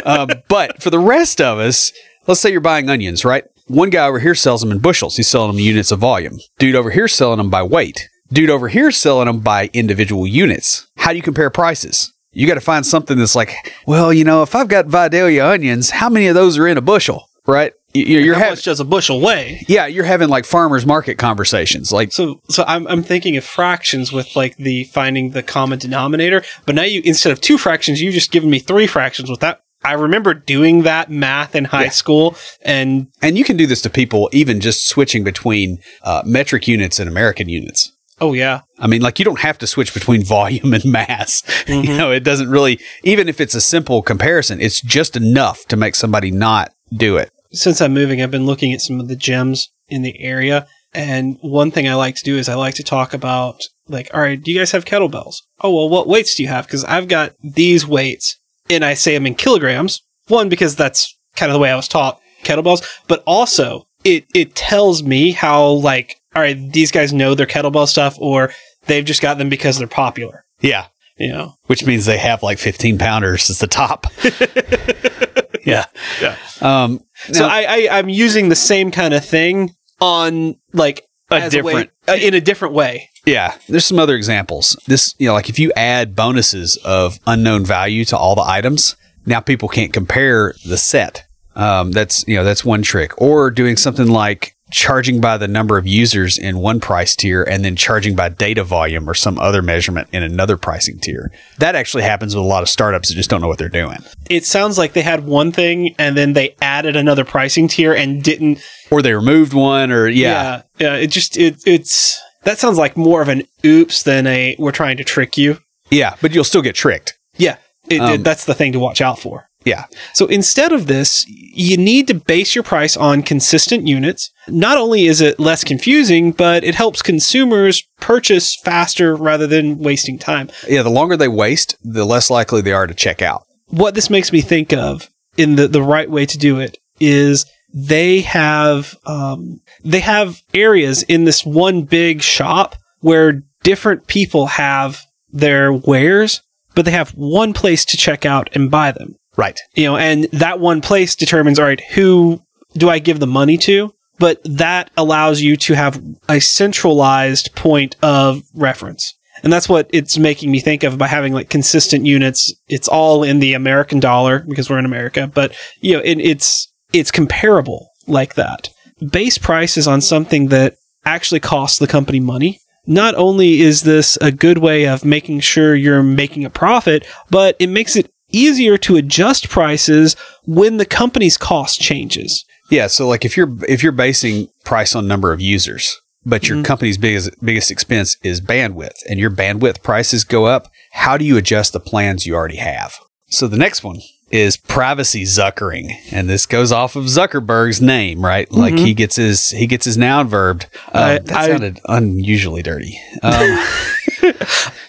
But for the rest of us, let's say you're buying onions, right? One guy over here sells them in bushels. He's selling them units of volume. Dude over here selling them by weight. Dude over here selling them by individual units. How do you compare prices? You got to find something that's like, well, you know, if I've got Vidalia onions, how many of those are in a bushel, right? How much does a bushel weigh? Yeah, you're having like farmers market conversations. Like, so I'm thinking of fractions with like the finding the common denominator. But now you, instead of two fractions, you just given me three fractions with that. I remember doing that math in high school. And you can do this to people even just switching between metric units and American units. Oh, yeah. I mean, like, you don't have to switch between volume and mass. You know, it doesn't really, even if it's a simple comparison, it's just enough to make somebody not do it. Since I'm moving, I've been looking at some of the gyms in the area. And one thing I like to do is I like to talk about, like, all right, do you guys have kettlebells? Oh, well, what weights do you have? Because I've got these weights. And I say them in kilograms. One, because that's kind of the way I was taught kettlebells. But also, it tells me how, like, all right, these guys know their kettlebell stuff, or they've just got them because they're popular. Yeah. You know, which means they have like 15 pounders as the top. Yeah. So I'm using the same kind of thing on like in a different way. Yeah. There's some other examples. This, you know, like if you add bonuses of unknown value to all the items, now people can't compare the set. That's one trick. Or doing something like charging by the number of users in one price tier and then charging by data volume or some other measurement in another pricing tier. That actually happens with a lot of startups that just don't know what they're doing. It sounds like they had one thing and then they added another pricing tier and didn't. Or they removed one or yeah. Yeah. It's that sounds like more of an oops than a we're trying to trick you. Yeah. But you'll still get tricked. Yeah. That's the thing to watch out for. Yeah. So instead of this, you need to base your price on consistent units. Not only is it less confusing, but it helps consumers purchase faster rather than wasting time. Yeah, the longer they waste, the less likely they are to check out. What this makes me think of in the right way to do it is they have areas in this one big shop where different people have their wares, but they have one place to check out and buy them. Right. You know, and that one place determines, all right, who do I give the money to? But that allows you to have a centralized point of reference. And that's what it's making me think of by having like consistent units. It's all in the American dollar because we're in America, but you know, it's comparable like that. Base price is on something that actually costs the company money. Not only is this a good way of making sure you're making a profit, but it makes it easier to adjust prices when the company's cost changes. Yeah, so like if you're basing price on number of users, but your company's biggest expense is bandwidth, and your bandwidth prices go up, how do you adjust the plans you already have? So the next one is privacy zuckering, and this goes off of Zuckerberg's name, right? Mm-hmm. Like he gets his noun verbed. That sounded unusually dirty.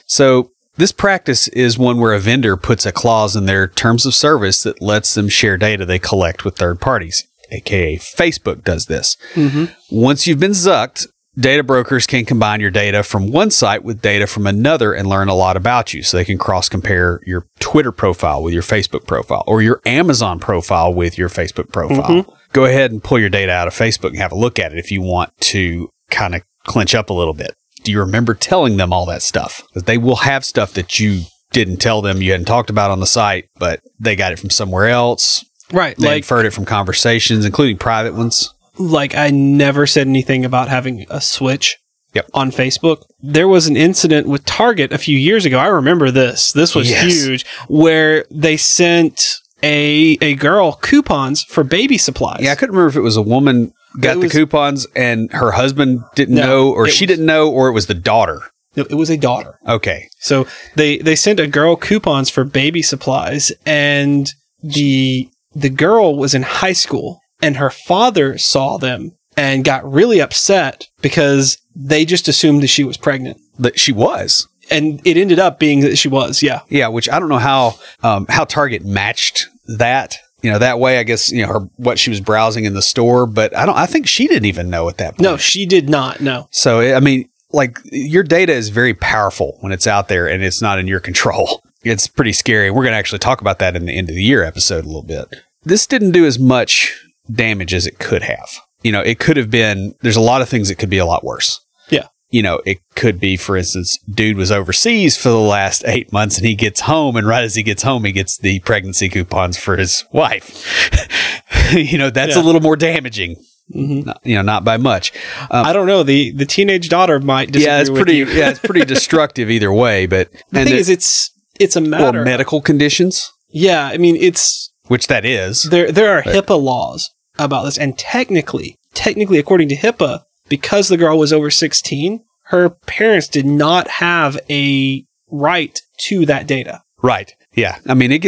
So. This practice is one where a vendor puts a clause in their terms of service that lets them share data they collect with third parties, aka Facebook does this. Mm-hmm. Once you've been zucked, data brokers can combine your data from one site with data from another and learn a lot about you. So they can cross-compare your Twitter profile with your Facebook profile or your Amazon profile with your Facebook profile. Mm-hmm. Go ahead and pull your data out of Facebook and have a look at it if you want to kind of clench up a little bit. Do you remember telling them all that stuff? Because they will have stuff that you didn't tell them you hadn't talked about on the site, but they got it from somewhere else. Right. They inferred it from conversations, including private ones. Like, I never said anything about having a Switch on Facebook. There was an incident with Target a few years ago. I remember this. This was huge, where they sent a girl coupons for baby supplies. Yeah, I couldn't remember if it was a woman got the coupons and her husband didn't know, or she didn't know, or it was the daughter. No, it was a daughter. Okay. So they sent a girl coupons for baby supplies, and the girl was in high school, and her father saw them and got really upset because they just assumed that she was pregnant. That she was. And it ended up being that she was, Yeah, which I don't know how Target matched that. You know, that way, I guess, you know, what she was browsing in the store, but I think she didn't even know at that point. No, she did not know. So, I mean, like, your data is very powerful when it's out there and it's not in your control. It's pretty scary. We're going to actually talk about that in the end of the year episode a little bit. This didn't do as much damage as it could have. You know, it could have been, there's a lot of things that could be a lot worse. Yeah. You know, it could be, for instance, dude was overseas for the last 8 months and he gets home, and right as he gets home, he gets the pregnancy coupons for his wife. You know, that's a little more damaging. Mm-hmm. Not, you know, not by much. I don't know. The teenage daughter might disagree with you. Yeah, it's pretty destructive either way. But the thing is, it's a matter. Or medical conditions. Yeah, I mean, which that is. There are HIPAA laws about this, and technically, according to HIPAA, because the girl was over 16, her parents did not have a right to that data. Right. Yeah. I mean, it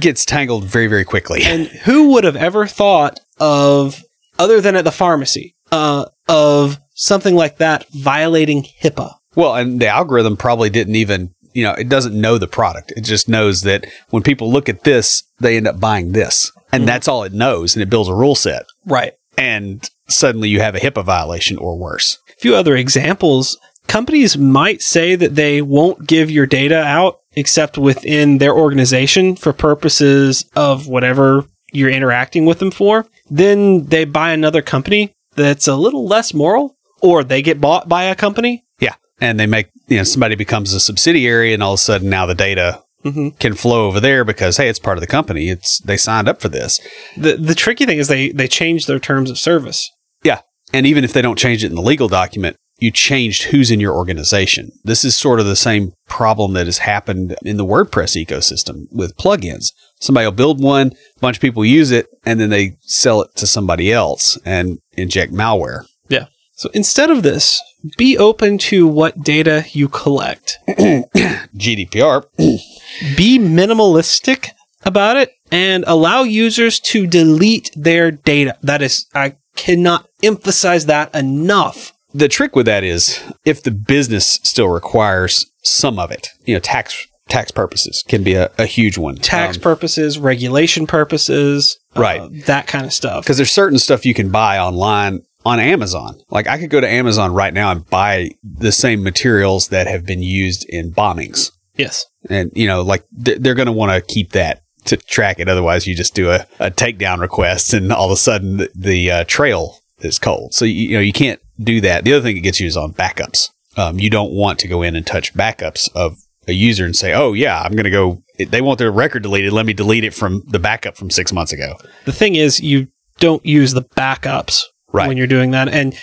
gets tangled very, very quickly. And who would have ever thought of, other than at the pharmacy, of something like that violating HIPAA? Well, and the algorithm probably didn't even, you know, it doesn't know the product. It just knows that when people look at this, they end up buying this. And that's all it knows. And it builds a rule set. Right. And suddenly you have a HIPAA violation or worse. A few other examples. Companies might say that they won't give your data out except within their organization for purposes of whatever you're interacting with them for. Then they buy another company that's a little less moral, or they get bought by a company. Yeah. And they make, you know, somebody becomes a subsidiary, and all of a sudden now the data can flow over there because, hey, it's part of the company. They signed up for this. The tricky thing is they change their terms of service. Yeah. And even if they don't change it in the legal document, you changed who's in your organization. This is sort of the same problem that has happened in the WordPress ecosystem with plugins. Somebody will build one, a bunch of people use it, and then they sell it to somebody else and inject malware. Yeah. So instead of this, be open to what data you collect. GDPR. Be minimalistic about it and allow users to delete their data. That is, I cannot emphasize that enough. The trick with that is if the business still requires some of it, you know, tax purposes can be a huge one. Tax purposes, regulation purposes, right? That kind of stuff. Because there's certain stuff you can buy online on Amazon. Like I could go to Amazon right now and buy the same materials that have been used in bombings. Yes. And, you know, like they're going to want to keep that to track it. Otherwise, you just do a takedown request and all of a sudden the trail is cold. So, you know, you can't do that. The other thing it gets you is on backups. You don't want to go in and touch backups of a user and say, oh, yeah, I'm going to go. They want their record deleted. Let me delete it from the backup from 6 months ago. The thing is, you don't use the backups when you're doing that. And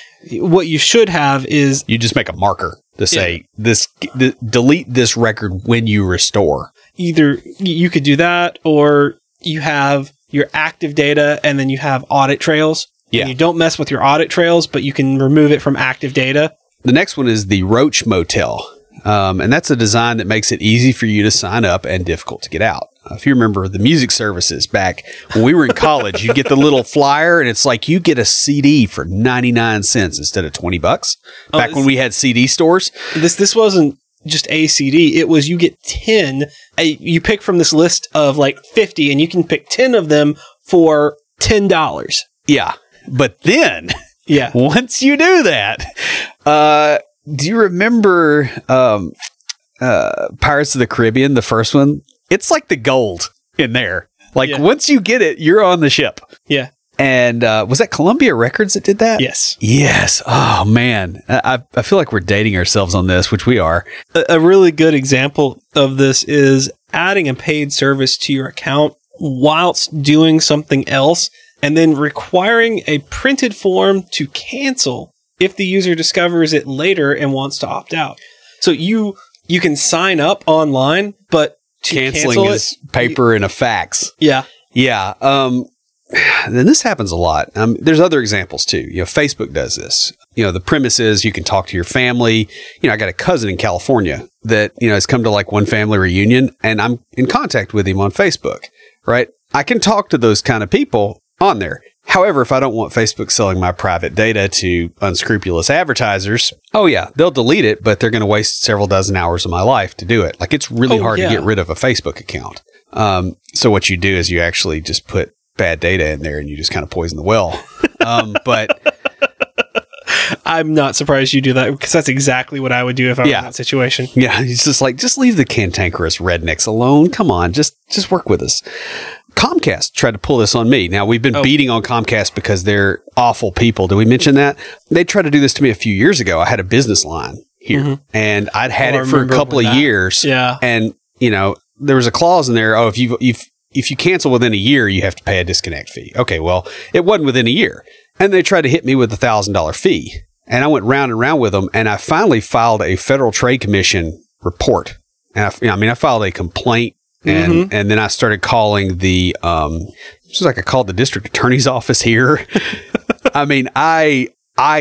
what you should have is you just make a marker to say delete this record when you restore. Either you could do that, or you have your active data and then you have audit trails. Yeah. You don't mess with your audit trails, but you can remove it from active data. The next one is the Roach Motel. And that's a design that makes it easy for you to sign up and difficult to get out. If you remember the music services back when we were in college, you get the little flyer and it's like you get a CD for 99 cents instead of $20. Back when we had CD stores. This wasn't just a CD. It was you get 10. You pick from this list of like 50 and you can pick 10 of them for $10. Yeah. But then, once you do that, do you remember Pirates of the Caribbean, the first one? It's like the gold in there. Like, once you get it, you're on the ship. Yeah. And was that Columbia Records that did that? Yes. Yes. Oh, man. I feel like we're dating ourselves on this, which we are. A really good example of this is adding a paid service to your account whilst doing something else and then requiring a printed form to cancel if the user discovers it later and wants to opt out. So you can sign up online, but to cancel is paper and a fax. Yeah. Yeah. Then this happens a lot. There's other examples too. You know, Facebook does this. You know, the premise is you can talk to your family. You know, I got a cousin in California that, you know, has come to like one family reunion and I'm in contact with him on Facebook, right? I can talk to those kind of people on there. However, if I don't want Facebook selling my private data to unscrupulous advertisers, oh yeah, they'll delete it, but they're going to waste several dozen hours of my life to do it. Like it's really hard to get rid of a Facebook account. So what you do is you actually just put bad data in there and you just kind of poison the well. But I'm not surprised you do that because that's exactly what I would do if I were in that situation. Yeah. It's just like, just leave the cantankerous rednecks alone. Come on. Just work with us. Comcast tried to pull this on me. Now, we've been beating on Comcast because they're awful people. Did we mention that? They tried to do this to me a few years ago. I had a business line here and I'd had it for a couple of years. Yeah. And, you know, there was a clause in there. Oh, if you cancel within a year, you have to pay a disconnect fee. Okay, well, it wasn't within a year. And they tried to hit me with a $1,000 fee. And I went round and round with them. And I finally filed a Federal Trade Commission report. And I filed a complaint. And and then I started calling the, just like I called the district attorney's office here. I mean, I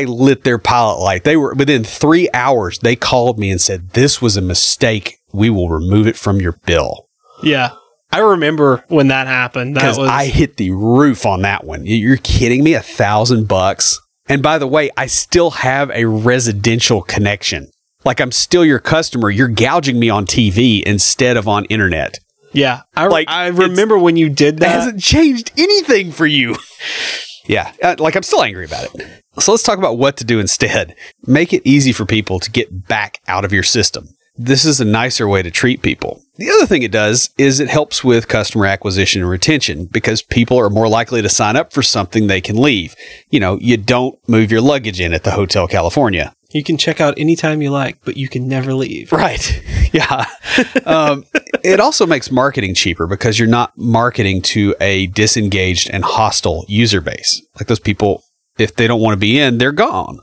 lit their pilot light. They were, within 3 hours, they called me and said, this was a mistake. We will remove it from your bill. Yeah. I remember when that happened. Because I hit the roof on that one. You're kidding me? $1,000. And by the way, I still have a residential connection. Like, I'm still your customer. You're gouging me on TV instead of on internet. Yeah. I remember when you did that. It hasn't changed anything for you. Yeah. I'm still angry about it. So let's talk about what to do instead. Make it easy for people to get back out of your system. This is a nicer way to treat people. The other thing it does is it helps with customer acquisition and retention because people are more likely to sign up for something they can leave. You know, you don't move your luggage in at the Hotel California. You can check out anytime you like, but you can never leave. Right. Yeah. It also makes marketing cheaper because you're not marketing to a disengaged and hostile user base. Like those people, if they don't want to be in, they're gone.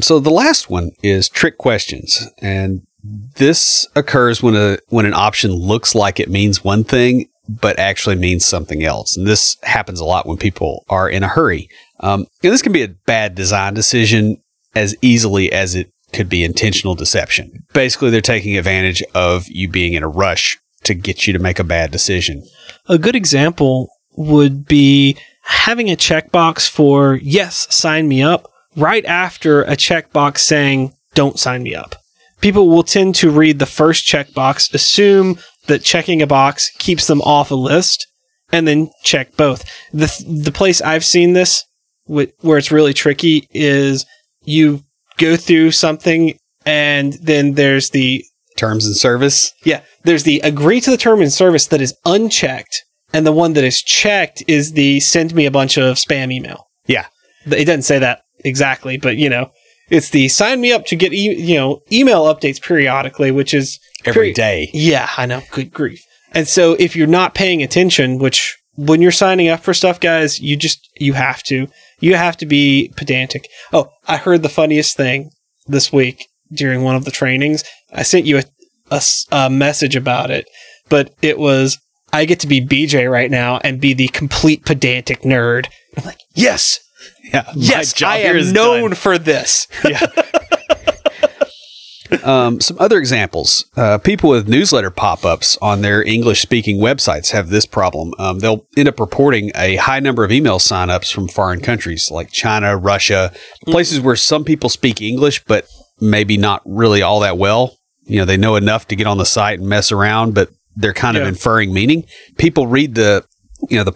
So the last one is trick questions. And this occurs when an option looks like it means one thing, but actually means something else. And this happens a lot when people are in a hurry. And this can be a bad design decision as easily as it could be intentional deception. Basically, they're taking advantage of you being in a rush to get you to make a bad decision. A good example would be having a checkbox for, yes, sign me up, right after a checkbox saying, don't sign me up. People will tend to read the first checkbox, assume that checking a box keeps them off a list, and then check both. The place I've seen this, where it's really tricky, is you go through something, and then there's the terms and service. Yeah, there's the agree to the term and service that is unchecked, and the one that is checked is the send me a bunch of spam email. Yeah. It doesn't say that exactly, but you know. It's the sign me up to get email updates periodically, which is every day. Yeah, I know. Good grief. And so if you're not paying attention, which when you're signing up for stuff, guys, you have to be pedantic. Oh, I heard the funniest thing this week during one of the trainings. I sent you a message about it, but it was, I get to be BJ right now and be the complete pedantic nerd. I'm like, yes. Yeah, yes, I am known for this. Yeah. Some other examples. People with newsletter pop-ups on their English-speaking websites have this problem. They'll end up reporting a high number of email signups from foreign countries like China, Russia, places where some people speak English, but maybe not really all that well. You know, they know enough to get on the site and mess around, but they're kind of inferring meaning. People read the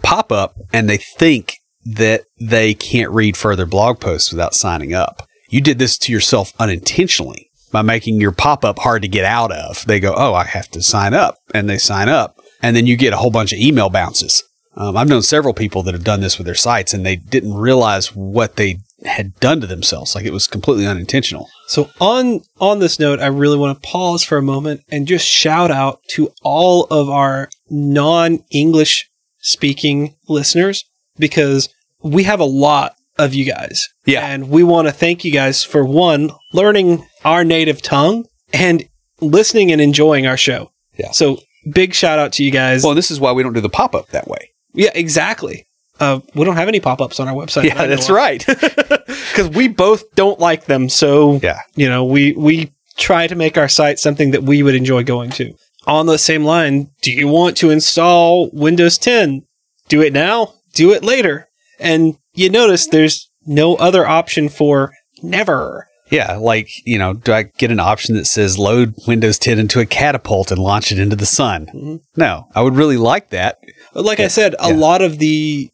pop-up and they think that they can't read further blog posts without signing up. You did this to yourself unintentionally by making your pop-up hard to get out of. They go, oh, I have to sign up. And they sign up. And then you get a whole bunch of email bounces. I've known several people that have done this with their sites, and they didn't realize what they had done to themselves. Like, it was completely unintentional. So on this note, I really want to pause for a moment and just shout out to all of our non-English speaking listeners, because we have a lot of you guys. Yeah. And we want to thank you guys for, one, learning our native tongue and listening and enjoying our show. Yeah. So big shout out to you guys. Well, this is why we don't do the pop-up that way. Yeah, exactly. We don't have any pop-ups on our website. Yeah, that's right. Because we both don't like them. So, yeah. You know, we try to make our site something that we would enjoy going to. On the same line, do you want to install Windows 10? Do it now, do it later. And you notice there's no other option for never. Yeah, like, you know, do I get an option that says load Windows 10 into a catapult and launch it into the sun? Mm-hmm. No, I would really like that. But like I said, a lot of the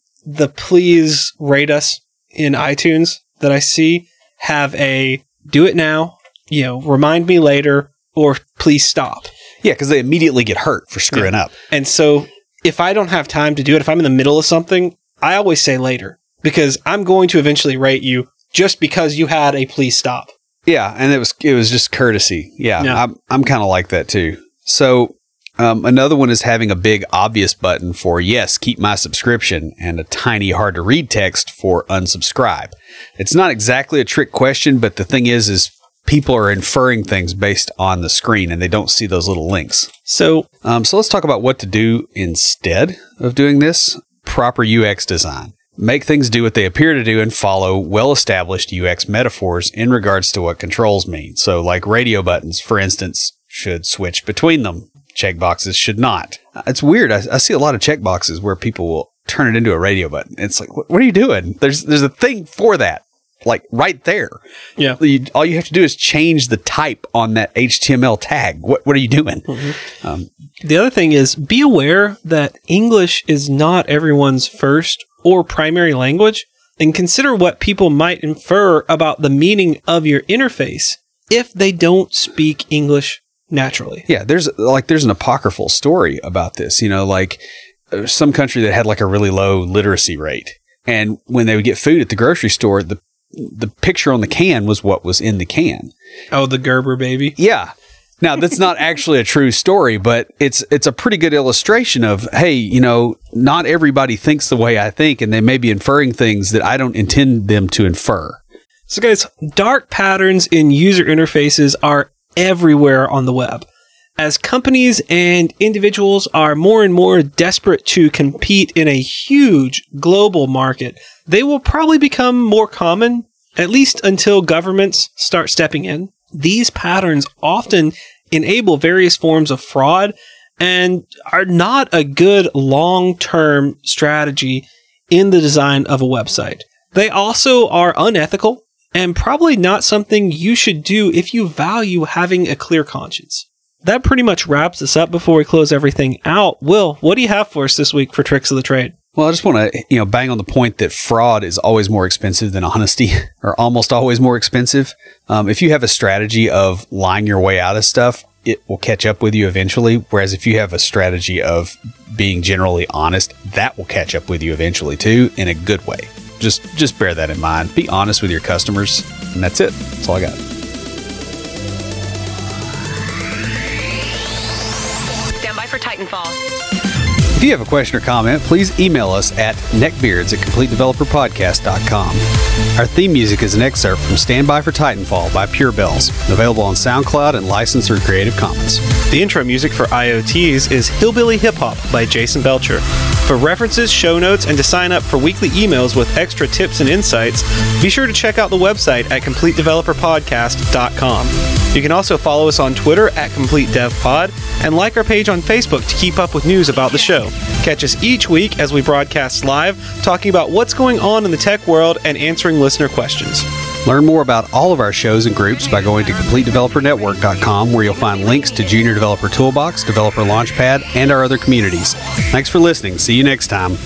please rate us in iTunes that I see have a do it now, you know, remind me later, or please stop. Yeah, because they immediately get hurt for screwing up. And so if I don't have time to do it, if I'm in the middle of something, I always say later, because I'm going to eventually rate you just because you had a please stop. Yeah, and it was just courtesy. Yeah, no. I'm kind of like that too. So another one is having a big obvious button for yes, keep my subscription, and a tiny hard to read text for unsubscribe. It's not exactly a trick question, but the thing is people are inferring things based on the screen, and they don't see those little links. So let's talk about what to do instead of doing this. Proper UX design. Make things do what they appear to do and follow well-established UX metaphors in regards to what controls mean. So like radio buttons, for instance, should switch between them. Checkboxes should not. It's weird. I see a lot of checkboxes where people will turn it into a radio button. It's like, what are you doing? There's a thing for that, like right there. Yeah. All you have to do is change the type on that HTML tag. What are you doing? Mm-hmm. The other thing is be aware that English is not everyone's first or primary language, and consider what people might infer about the meaning of your interface if they don't speak English naturally. Yeah, there's an apocryphal story about this, you know, like some country that had like a really low literacy rate, and when they would get food at the grocery store, the picture on the can was what was in the can. Oh, the Gerber baby. Yeah. Now, that's not actually a true story, but it's a pretty good illustration of, hey, you know, not everybody thinks the way I think, and they may be inferring things that I don't intend them to infer. So, guys, dark patterns in user interfaces are everywhere on the web. As companies and individuals are more and more desperate to compete in a huge global market, they will probably become more common, at least until governments start stepping in. These patterns often enable various forms of fraud and are not a good long-term strategy in the design of a website. They also are unethical and probably not something you should do if you value having a clear conscience. That pretty much wraps us up before we close everything out. Will, what do you have for us this week for Tricks of the Trade? Well, I just want to, bang on the point that fraud is always more expensive than honesty, or almost always more expensive. If you have a strategy of lying your way out of stuff, it will catch up with you eventually. Whereas if you have a strategy of being generally honest, that will catch up with you eventually too, in a good way. Just bear that in mind. Be honest with your customers, and that's it. That's all I got. Stand by for Titanfall. If you have a question or comment, please email us at neckbeards@completedeveloperpodcast.com. Our theme music is an excerpt from Stand By for Titanfall by Pure Bells, available on SoundCloud and licensed through Creative Commons. The intro music for IoTs is Hillbilly Hip Hop by Jason Belcher. For references, show notes, and to sign up for weekly emails with extra tips and insights, be sure to check out the website at CompleteDeveloperPodcast.com. You can also follow us on Twitter at CompleteDevPod and like our page on Facebook to keep up with news about the show. Catch us each week as we broadcast live, talking about what's going on in the tech world and answering listener questions. Learn more about all of our shows and groups by going to CompleteDeveloperNetwork.com, where you'll find links to Junior Developer Toolbox, Developer Launchpad, and our other communities. Thanks for listening. See you next time.